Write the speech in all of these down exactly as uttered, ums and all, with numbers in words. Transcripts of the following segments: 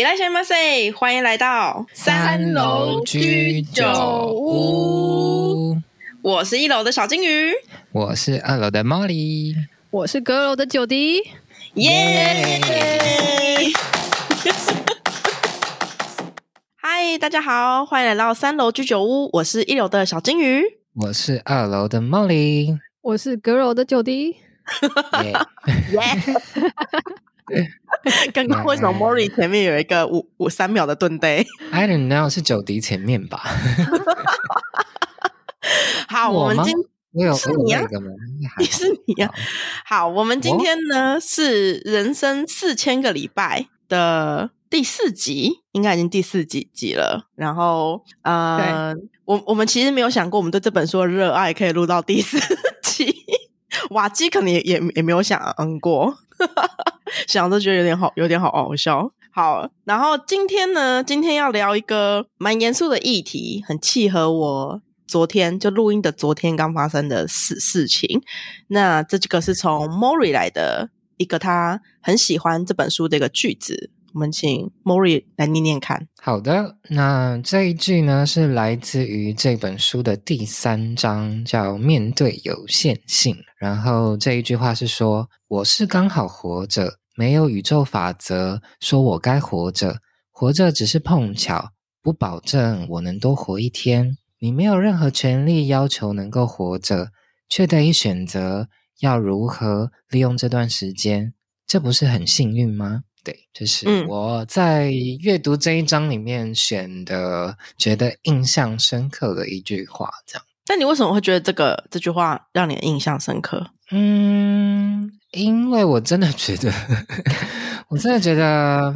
いらっしゃいませ，欢迎来到三楼居酒屋。我是一楼的小金鱼，我是二楼的 Mori， 我是阁楼的九迪。耶！嗨，大家好，欢迎来到三楼居酒屋。我是一楼的小金鱼，我是二楼的 Mori， 我是阁楼的九迪。耶！刚刚为什么 Mori 前面有一个五五三秒的顿呆 I don't know， 是九迪前面吧。好，我们今我有是你啊，是你啊。好，我们今天呢是人生四千个礼拜的第四集，应该已经第四集集了。然后呃，我我们其实没有想过，我们对这本书的热爱可以录到第四集。瓦基可能也也也没有想过。想都觉得有点好，有点好好笑。好，然后今天呢，今天要聊一个蛮严肃的议题，很契合我昨天就录音的昨天刚发生的事事情。那这个是从 Mori 来的一个他很喜欢这本书的一个句子，我们请 Mori 来念念看。好的，那这一句呢是来自于这本书的第三章，叫面对有限性。然后这一句话是说，我是刚好活着，没有宇宙法则说我该活着，活着只是碰巧，不保证我能多活一天。你没有任何权利要求能够活着，却得以选择要如何利用这段时间，这不是很幸运吗？对，就是我在阅读这一章里面选的觉得印象深刻的一句话这样。但你为什么会觉得这个这句话让你印象深刻？嗯，因为我真的觉得我真的觉得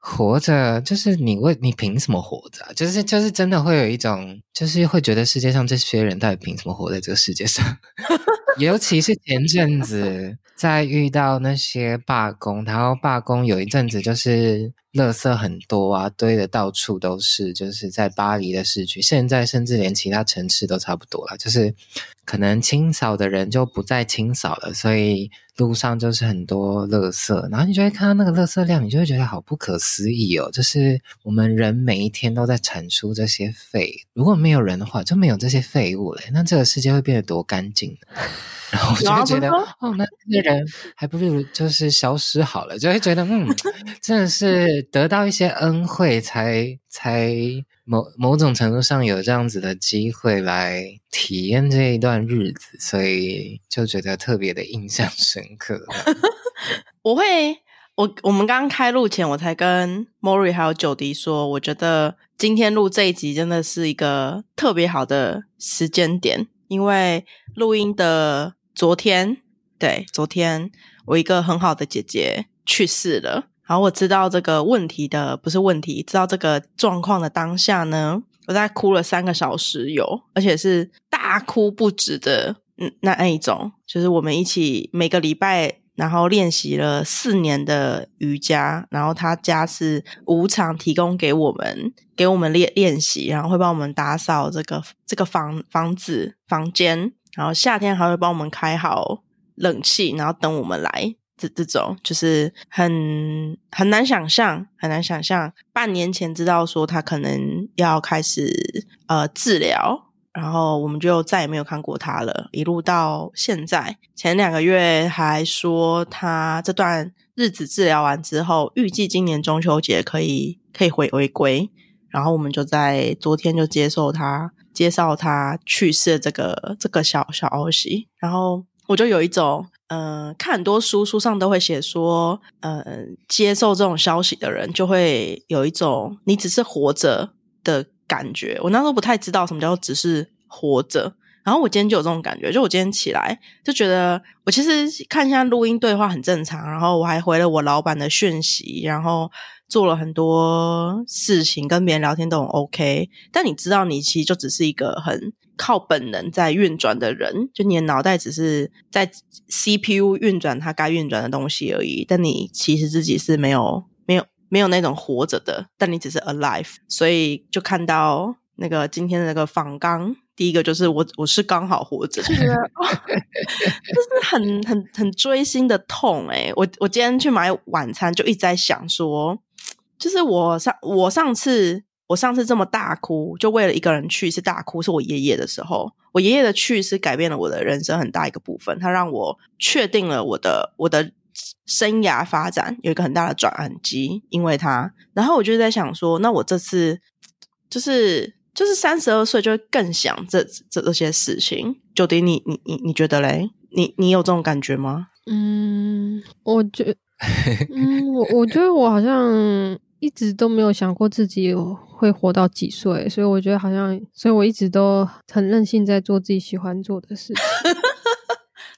活着就是你为你凭什么活着、啊、就是就是真的会有一种就是会觉得世界上这些人到底凭什么活在这个世界上。尤其是前阵子在遇到那些罢工，然后罢工有一阵子就是垃圾很多啊，堆的到处都是，就是在巴黎的市区，现在甚至连其他城市都差不多啦，就是可能清扫的人就不再清扫了，所以路上就是很多垃圾，然后你就会看到那个垃圾量，你就会觉得好不可思议哦，就是我们人每一天都在产出这些废，如果没有人的话就没有这些废物了，那这个世界会变得多干净呢？然后我就会觉得哦，那这些人还不如就是消失好了，就会觉得嗯，真的是得到一些恩惠才才某某种程度上有这样子的机会来体验这一段日子，所以就觉得特别的印象深刻。我会我我们刚开录前我才跟 Mori 还有九迪说，我觉得今天录这一集真的是一个特别好的时间点，因为录音的昨天，对，昨天我一个很好的姐姐去世了，然后我知道这个问题的不是问题知道这个状况的当下呢，我大概哭了三个小时有，而且是大哭不止的那一种，就是我们一起每个礼拜然后练习了四年的瑜伽，然后他家是无偿提供给我们给我们 练, 练习，然后会帮我们打扫这个这个房房子房间，然后夏天还会帮我们开好冷气，然后等我们来，这这种就是很很难想象很难想象半年前知道说他可能要开始呃治疗，然后我们就再也没有看过他了，一路到现在。前两个月还说他这段日子治疗完之后预计今年中秋节可以可以回归，然后我们就在昨天就接受他介绍他去世的这个这个小小消息。然后我就有一种呃，看很多书书上都会写说呃，接受这种消息的人就会有一种你只是活着的感觉，我那时候不太知道什么叫做只是活着，然后我今天就有这种感觉，就我今天起来就觉得我其实看一下录音对话很正常，然后我还回了我老板的讯息，然后做了很多事情，跟别人聊天都很 OK， 但你知道你其实就只是一个很靠本能在运转的人，就你的脑袋只是在 C P U 运转它该运转的东西而已，但你其实自己是没有没有没有那种活着的，但你只是 alive。 所以就看到那个今天的那个访纲，第一个就是我我是刚好活着，就觉得哦，就是很很很锥心的痛。欸我我今天去买晚餐就一直在想说，就是我上我上次我上次这么大哭，就为了一个人去是大哭，是我爷爷的时候，我爷爷的去世改变了我的人生很大一个部分，他让我确定了我的我的生涯发展有一个很大的转机，因为他。然后我就在想说，那我这次就是就是三十二岁就会更想这这这些事情。究竟你你你你觉得嘞？你你有这种感觉吗？嗯，我觉嗯我我觉得我好像一直都没有想过自己会活到几岁，所以我觉得好像，所以我一直都很任性在做自己喜欢做的事情。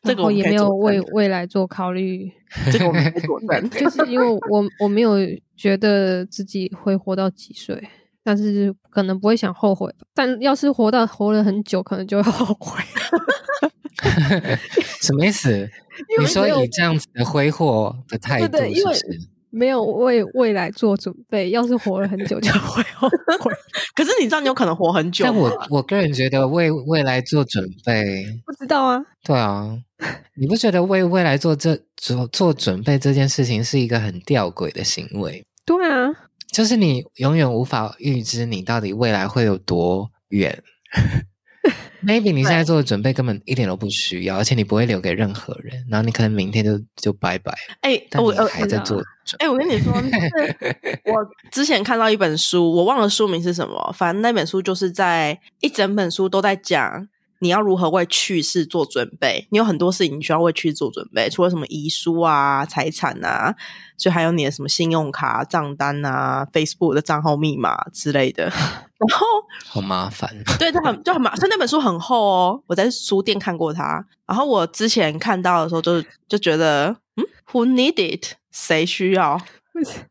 然后也没有为未来做考虑，这个我们可以做证，就是因为我我没有觉得自己会活到几岁，但是可能不会想后悔，但要是活到活了很久，可能就会后悔。什么意思？你说以这样子的挥霍的态度，对对，因为没有为未来做准备，要是活了很久就会后悔。可是你知道你有可能活很久，但我我个人觉得为未来做准备，不知道啊，对啊，你不觉得为未来做这做做准备这件事情是一个很吊诡的行为？对啊，就是你永远无法预知你到底未来会有多远。maybe 你现在做的准备根本一点都不需要，而且你不会留给任何人，然后你可能明天就就拜拜。哎、欸，我还在做准备。哎、欸，我跟你说，我之前看到一本书，我忘了书名是什么，反正那本书就是在一整本书都在讲你要如何为去世做准备。你有很多事情你需要为去世做准备，除了什么遗书啊、财产啊，就还有你的什么信用卡账单啊、Facebook 的账号密码之类的。然后好麻烦，对，就很就很麻烦。所以那本书很厚哦，我在书店看过它。然后我之前看到的时候就，就就觉得，嗯 ，Who need it？ 谁需要？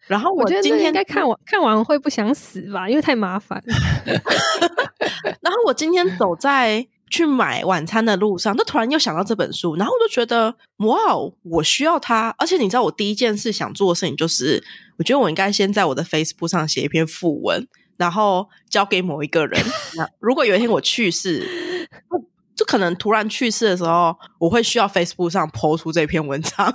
然后我今天我觉得应该看完看完会不想死吧，因为太麻烦。然后我今天走在去买晚餐的路上，就突然又想到这本书，然后我就觉得哇，我需要它。而且你知道我第一件事想做的事情就是，我觉得我应该先在我的 Facebook 上写一篇讣文，然后交给某一个人。如果有一天我去世，就可能突然去世的时候，我会需要 Facebook 上 po 出这篇文章。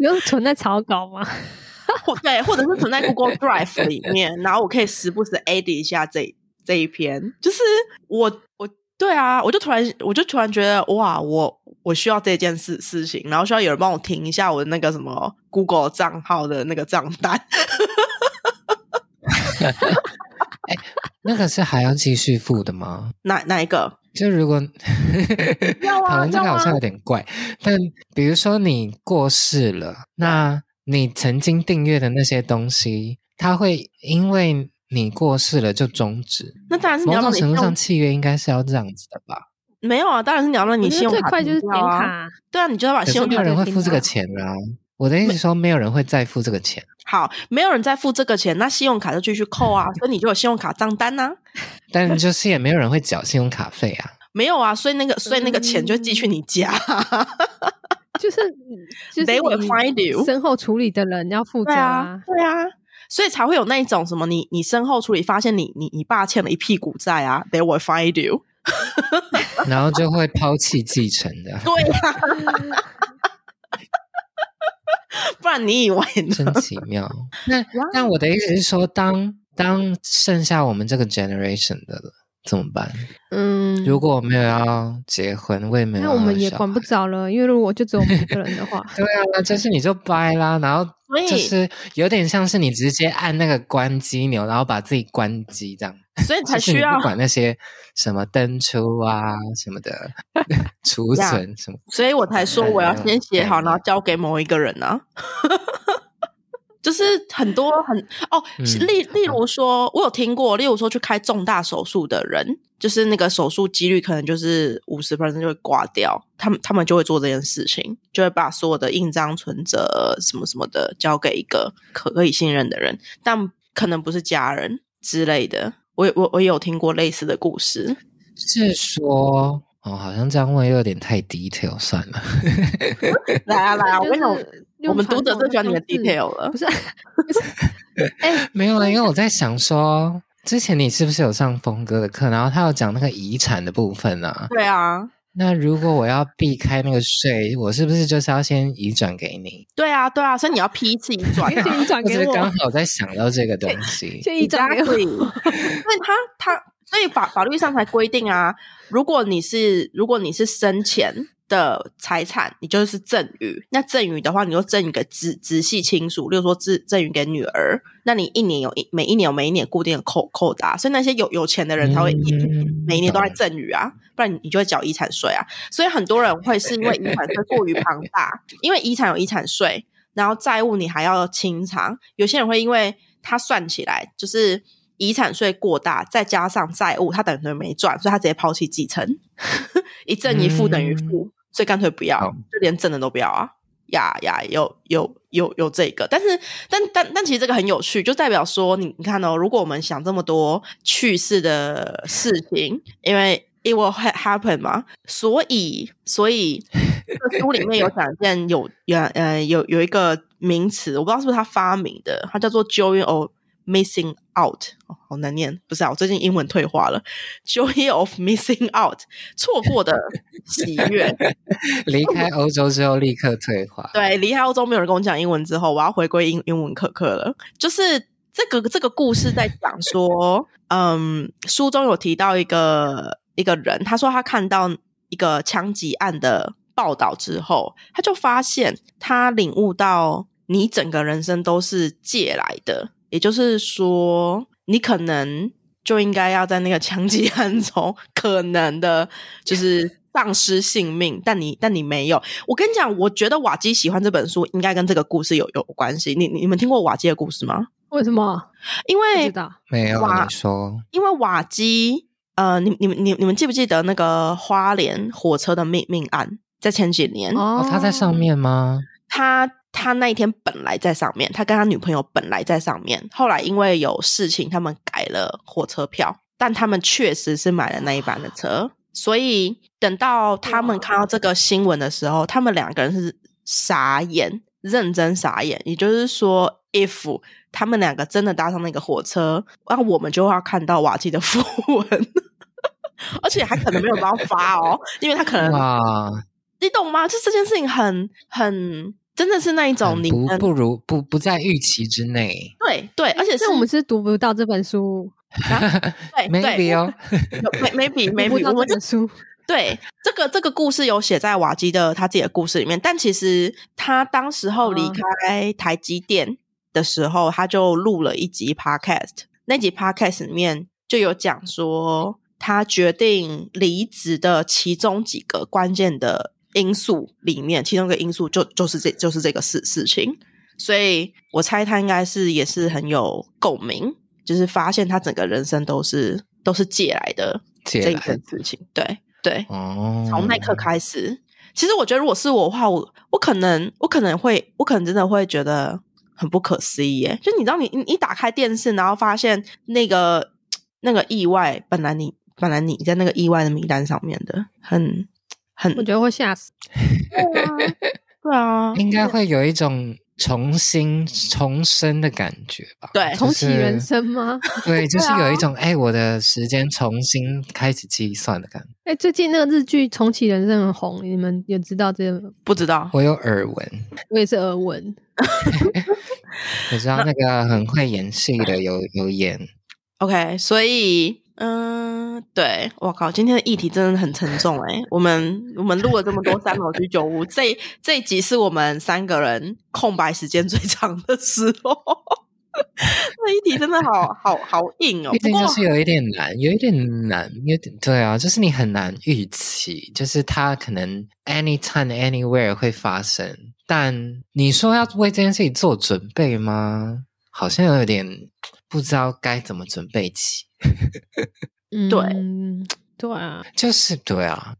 你有存在草稿吗？对，或者是存在 Google Drive 里面，然后我可以时不时 edit 一下这这一篇。就是我我对啊，我就突然我就突然觉得哇，我我需要这件事事情，然后需要有人帮我停一下我的那个什么 Google 账号的那个账单。、欸、那个是还要继续付的吗？哪哪一个？就如果讨论这个好像有点怪，但比如说你过世了，那你曾经订阅的那些东西，它会因为你过世了就终止。那当然是你要让你某种程度上契约应该是要这样子的吧？没有啊，当然是你要让你信用卡、啊、最快就是点卡。对啊，你就要把信用卡。可是没有人会付这个钱啊！我的意思是说，没有人会再付这个钱。好，没有人再付这个钱，那信用卡就继续扣啊，所以你就有信用卡账单啊。但就是也没有人会缴信用卡费啊。没有啊，所以那个所以那个钱就寄去你家。就是就是你身后处理的人要负责啊。对啊，对啊，所以才会有那种什么你你身后处理发现你你你爸欠了一屁股债啊 ，They will find you， 然后就会抛弃继承的。对啊，不然你以为呢？真奇妙。那那我的意思是说，当当剩下我们这个 generation 的了怎么办？嗯，如果我没有要结婚，我也没有要小孩，那我们也管不着了，因为如果就只有我们一个人的话，对啊，那就是你就掰啦，然后就是有点像是你直接按那个关机钮，然后把自己关机这样，所以才需要不管那些什么登出啊什么的储存什么，所以我才说我要先写好，然后交给某一个人啊。就是很多很哦，例例如说，我有听过，例如说去开重大手术的人，就是那个手术几率可能就是 百分之五十 就会挂掉，他们他们就会做这件事情，就会把所有的印章、存折什么什么的交给一个可可以信任的人，但可能不是家人之类的。我我我也有听过类似的故事，是说。哦，好像这样问又有点太 detail， 算了。来啊来啊，我跟你讲，我们读者最喜欢你的 detail 了。不是，不是，欸、没有了，因为我在想说，之前你是不是有上峰哥的课，然后他有讲那个遗产的部分啊？对啊，那如果我要避开那个税，我是不是就是要先移转给你？对啊对啊，所以你要批一次移转、啊、先移转给我。我刚好在想到这个东西先移转给我。因为他他所以法法律上才规定啊，如果你是如果你是生前的财产，你就是赠与，那赠与的话你就赠与给直直系亲属，例如说赠与给女儿，那你一年有每一年有每一年固定的扣扣打，所以那些有有钱的人他会一、嗯、每一年都在赠与啊，不然你就会缴遗产税啊。所以很多人会是因为遗产税过于庞大因为遗产有遗产税，然后债务你还要清偿，有些人会因为他算起来就是遗产税过大再加上债务，他等于没赚，所以他直接抛弃继承一正一负等于负、嗯、所以干脆不要、哦、就连正的都不要啊呀呀，有有有有这个，但是但但但其实这个很有趣，就代表说你你看哦，如果我们想这么多去世的事情，因为 it will happen 嘛，所以所以这书里面有讲一件有有呃有有一个名词，我不知道是不是他发明的，它叫做 Joy of Missing Out、哦、好难念，不是啊，我最近英文退化了。Joy of Missing Out， 错过的喜悦。离开欧洲之后立刻退化。对，离开欧洲没有人跟我讲英文之后，我要回归英英文课课了。就是这个这个故事在讲说，嗯，书中有提到一个一个人，他说他看到一个枪击案的报道之后，他就发现他领悟到，你整个人生都是借来的。也就是说你可能就应该要在那个枪击案中可能的就是丧失性命，但你但你没有。我跟你讲，我觉得瓦基喜欢这本书应该跟这个故事有有关系。你你们听过瓦基的故事吗？为什么？因为没有你说，因为瓦基呃你你你你们记不记得那个花莲火车的命命案，在前几年、哦、他在上面吗？他他那一天本来在上面，他跟他女朋友本来在上面，后来因为有事情他们改了火车票，但他们确实是买了那一班的车，所以等到他们看到这个新闻的时候，他们两个人是傻眼，认真傻眼。也就是说 if 他们两个真的搭上那个火车，那我们就要看到瓦基的讣文而且还可能没有办法发哦因为他可能你懂吗，就这件事情很很真的是那一种你、嗯、不不如不不在预期之内。对对，而且是我们是读不到这本书、啊、对maybe 哦maybe maybe 读不到这本书。对，这个这个故事有写在瓦基的他自己的故事里面，但其实他当时候离开台积电的时候、嗯、他就录了一集 podcast， 那集 podcast 里面就有讲说他决定离职的其中几个关键的因素里面，其中一个因素就就是这就是这个事事情，所以我猜他应该是也是很有共鸣，就是发现他整个人生都是都是借来的这一件事情。对对，从那刻开始，其实我觉得如果是我的话，我我可能我可能会我可能真的会觉得很不可思议耶，就你知道你你打开电视，然后发现那个那个意外，本来你本来你在那个意外的名单上面的，很。很我觉得会吓死对啊对啊，应该会有一种重新重生的感觉吧。对、就是、重启人生吗？对，就是有一种哎、啊欸，我的时间重新开始计算的感觉。哎、欸，最近那个日剧重启人生很红，你们有知道这个？不知道，我有耳闻。我也是耳闻我知道那个很会演戏的有有演 OK， 所以嗯，对，我靠，今天的议题真的很沉重哎、欸。我们我们录了这么多三楼居酒屋，这这一集是我们三个人空白时间最长的时候。这议题真的好好好硬哦，毕竟就是有一点难，有一点难，有点对啊，就是你很难预期，就是它可能 anytime anywhere 会发生，但你说要为这件事情做准备吗？好像有点不知道该怎么准备起。对、嗯、对啊，就是对啊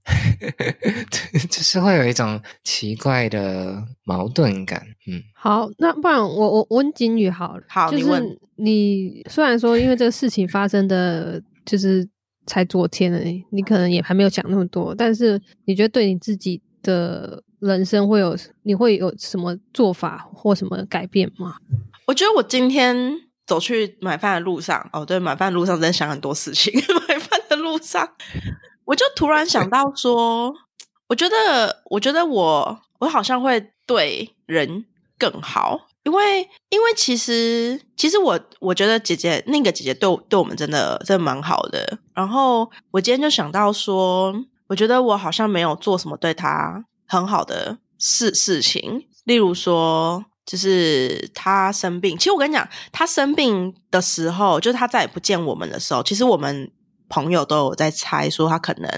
就是会有一种奇怪的矛盾感。嗯，好，那不然我我问金宇好了。好，就是你虽然说因为这个事情发生的就是才昨天而已，你可能也还没有想那么多，但是你觉得对你自己的人生会有你会有什么做法或什么改变吗？我觉得我今天走去买饭的路上，哦，对，买饭的路上真的想很多事情。买饭的路上，我就突然想到说我觉得我觉得我我好像会对人更好，因为因为其实其实我我觉得姐姐那个姐姐对对我们真的真的蛮好的，然后我今天就想到说我觉得我好像没有做什么对她很好的事事情，例如说就是他生病，其实我跟你讲他生病的时候，就是他再也不见我们的时候，其实我们朋友都有在猜说他可能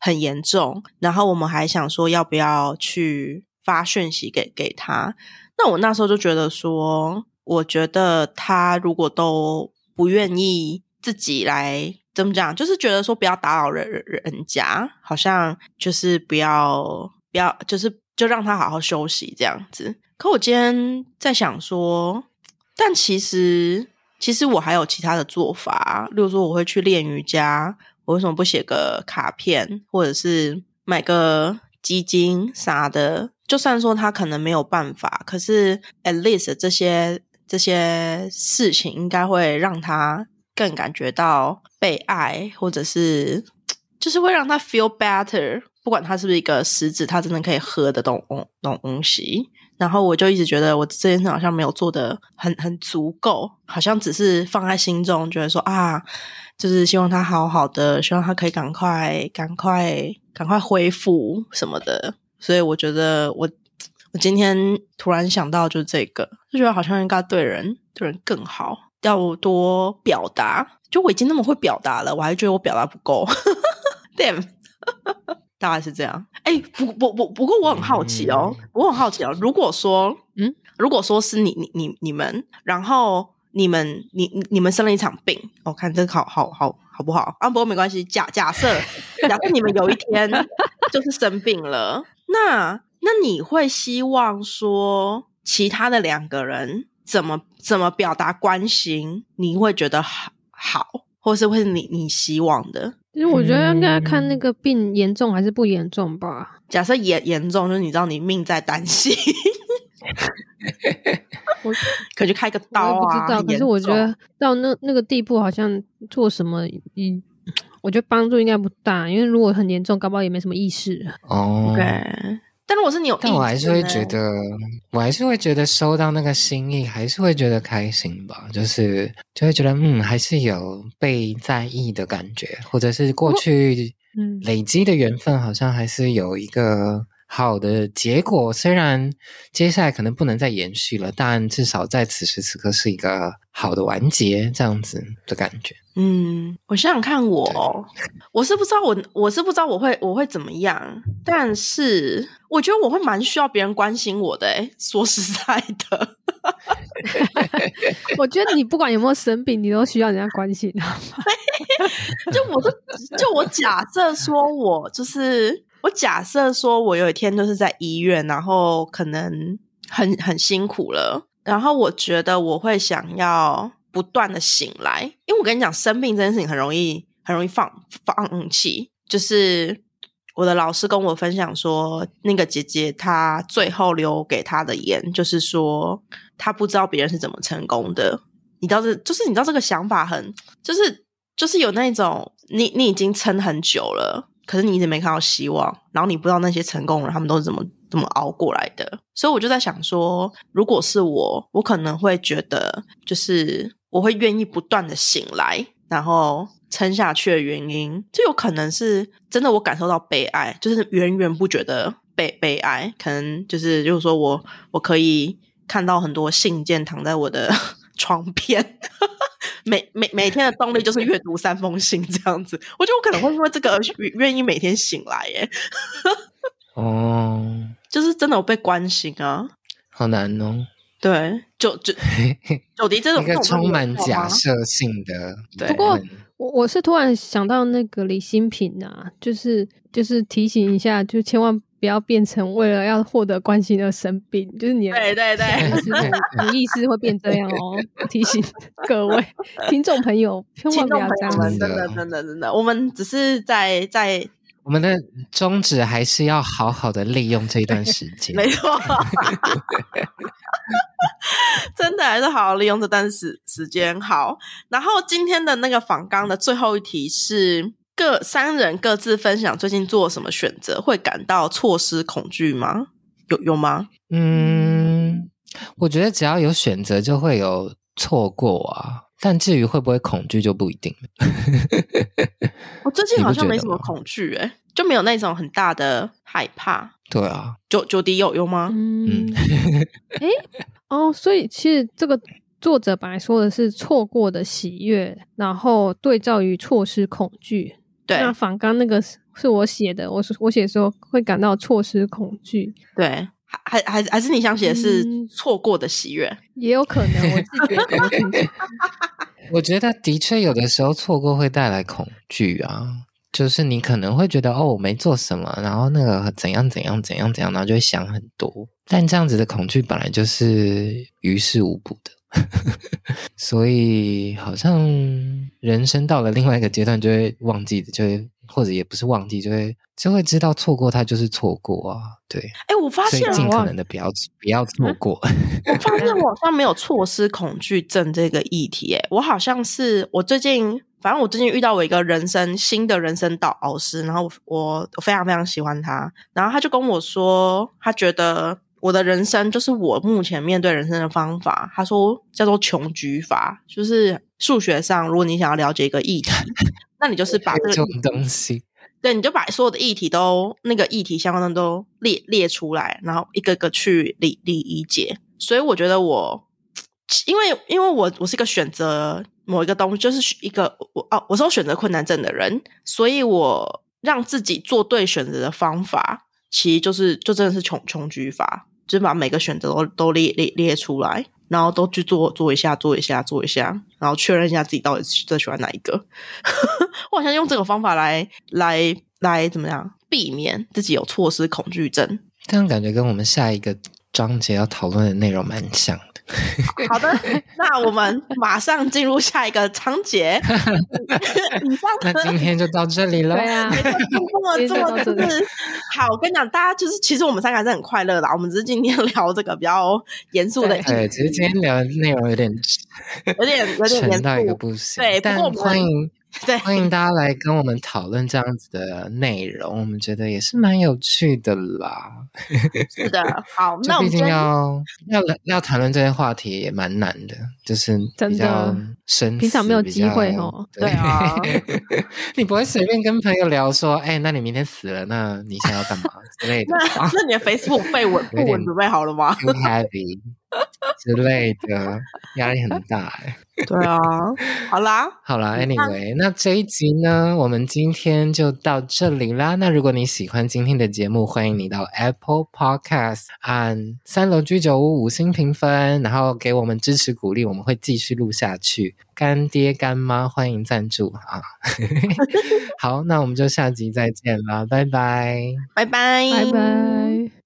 很严重，然后我们还想说要不要去发讯息给给他，那我那时候就觉得说我觉得他如果都不愿意自己来怎么讲，就是觉得说不要打扰人人家，好像就是不要不要就是就让他好好休息这样子。可我今天在想说，但其实其实我还有其他的做法，例如说我会去练瑜伽，我为什么不写个卡片或者是买个基金啥的，就算说他可能没有办法，可是 at least 这些这些事情应该会让他更感觉到被爱，或者是就是会让他 feel better， 不管他是不是一个实质他真的可以喝的东东西。然后我就一直觉得我这件事好像没有做得很很足够，好像只是放在心中，觉得说啊，就是希望他好好的，希望他可以赶快赶快赶快恢复什么的。所以我觉得我我今天突然想到就是这个，就觉得好像应该对人对人更好，要多表达，就我已经那么会表达了，我还觉得我表达不够damn 大概是这样。哎、欸，不不不，不过我很好奇哦，嗯、我很好奇哦。如果说，嗯，如果说是你你你你们，然后你们你你们生了一场病，我、哦、看这个好好好好不好？啊，不过没关系。假假设假设你们有一天就是生病了，那那你会希望说其他的两个人怎么怎么表达关心？你会觉得好，好或是会是你你希望的？其实我觉得应该看那个病严重还是不严重吧。假设严严重，就是你知道你命在旦夕，我可去开个刀啊。我不知道，可是我觉得到那那个地步，好像做什么，嗯，我觉得帮助应该不大，因为如果很严重，搞不好也没什么意识。哦、oh. ，OK。但如果是你有意见，但我还是会觉得，我还是会觉得收到那个心意，还是会觉得开心吧。就是就会觉得，嗯，还是有被在意的感觉，或者是过去累积的缘分，好像还是有一个好的结果。虽然接下来可能不能再延续了，但至少在此时此刻是一个好的完结，这样子的感觉。嗯，我想想看我，我我是不知道我我是不知道我会我会怎么样，但是我觉得我会蛮需要别人关心我的、欸。说实在的，我觉得你不管有没有生病，你都需要人家关心。就我就就我假设说我就是我假设说我有一天就是在医院，然后可能很很辛苦了，然后我觉得我会想要不断的醒来，因为我跟你讲生病这件事情很容易很容易放放弃，就是我的老师跟我分享说那个姐姐她最后留给她的言就是说她不知道别人是怎么成功的，你知道这就是你知道这个想法很就是就是有那种你你已经撑很久了，可是你一直没看到希望，然后你不知道那些成功人他们都是怎么怎么熬过来的。所以我就在想说如果是我我可能会觉得就是我会愿意不断的醒来，然后撑下去的原因就有可能是真的我感受到被爱，就是源源不绝的被被爱，可能就是就是说我我可以看到很多信件躺在我的床边每每每天的动力就是阅读三封信这样子，我觉得我可能会因为这个愿意每天醒来耶。哦，就是真的有被关心啊，好难哦。对，就就九迪这种一个充满假设性的。对，不过我我是突然想到那个李新平啊，就是就是提醒一下，就千万不要变成为了要获得关心而生病，就是你的对对对，你意识会变这样哦。提醒各位听众朋友，千万不要这样，真的真的真的，我们只是在在。我们的宗旨还是要好好的利用这一段时间，没错，真的还是好好利用这段时时间。好，然后今天的那个访纲的最后一题是各三人各自分享最近做什么选择，会感到错失恐惧吗？有有吗？嗯，我觉得只要有选择就会有错过啊，但至于会不会恐惧就不一定了。我最近好像没什么恐惧欸，就没有那种很大的害怕。对啊，九九迪有有吗？嗯，哎哦，所以其实这个作者本来说的是错过的喜悦，然后对照于错失恐惧。对，那反刚那个是我写的，我我写说会感到错失恐惧。对，还还还是你想写的是错过的喜悦、嗯，也有可能。我自己觉得，我觉得的确有的时候错过会带来恐惧啊，就是你可能会觉得哦，我没做什么，然后那个怎样怎样怎样怎样，然后就会想很多。但这样子的恐惧本来就是于事无补的。所以好像人生到了另外一个阶段就会忘记的，就会或者也不是忘记，就会就会知道错过它就是错过啊。对，哎、欸，我发现所以尽可能的不要不要错过、啊、我发现我好像没有错失恐惧症这个议题、欸、我好像是我最近反正我最近遇到我一个人生新的人生导师，然后 我, 我, 我非常非常喜欢他，然后他就跟我说他觉得我的人生就是我目前面对人生的方法，他说叫做穷举法，就是数学上如果你想要了解一个议题那你就是把这个东西，对，你就把所有的议题都那个议题相关的都 列, 列出来，然后一个个去理理解。所以我觉得我因为因为我我是一个选择某一个东西就是一个我哦，我是有选择困难症的人，所以我让自己做对选择的方法其实就是就真的是穷穷举法，就是把每个选择都都列列列出来，然后都去做做一下做一下做一下，然后确认一下自己到底最喜欢哪一个。我好像用这个方法来来来怎么样避免自己有错失恐惧症。这样感觉跟我们下一个章节要讨论的内容蛮像的。好的，那我们马上进入下一个章节。那今天就到这里了。对啊，这么这么就是好，我跟你讲，大家就是其实我们三个还是很快乐的，我们只是今天聊这个比较严肃的。对，只是今天聊的内容有点有点有点沉到一个不行。对，但欢迎对欢迎大家来跟我们讨论这样子的内容，我们觉得也是蛮有趣的啦。是的，好，那我们毕竟要要要谈论这些话题也蛮难的，就是比较深，平常没有机会哦。对啊，你不会随便跟朋友聊说，哎、欸，那你明天死了，那你想要干嘛之类的？那那你的 Facebook 被文不文准备好了吗？ Too heavy 之类的，压力很大哎、欸。对啊，好啦好啦 anyway 那这一集呢我们今天就到这里啦。那如果你喜欢今天的节目，欢迎你到 Apple Podcast 按三楼居酒屋五星评分，然后给我们支持鼓励，我们会继续录下去。干爹干妈欢迎赞助啊！好，那我们就下集再见啦，拜拜拜拜拜拜。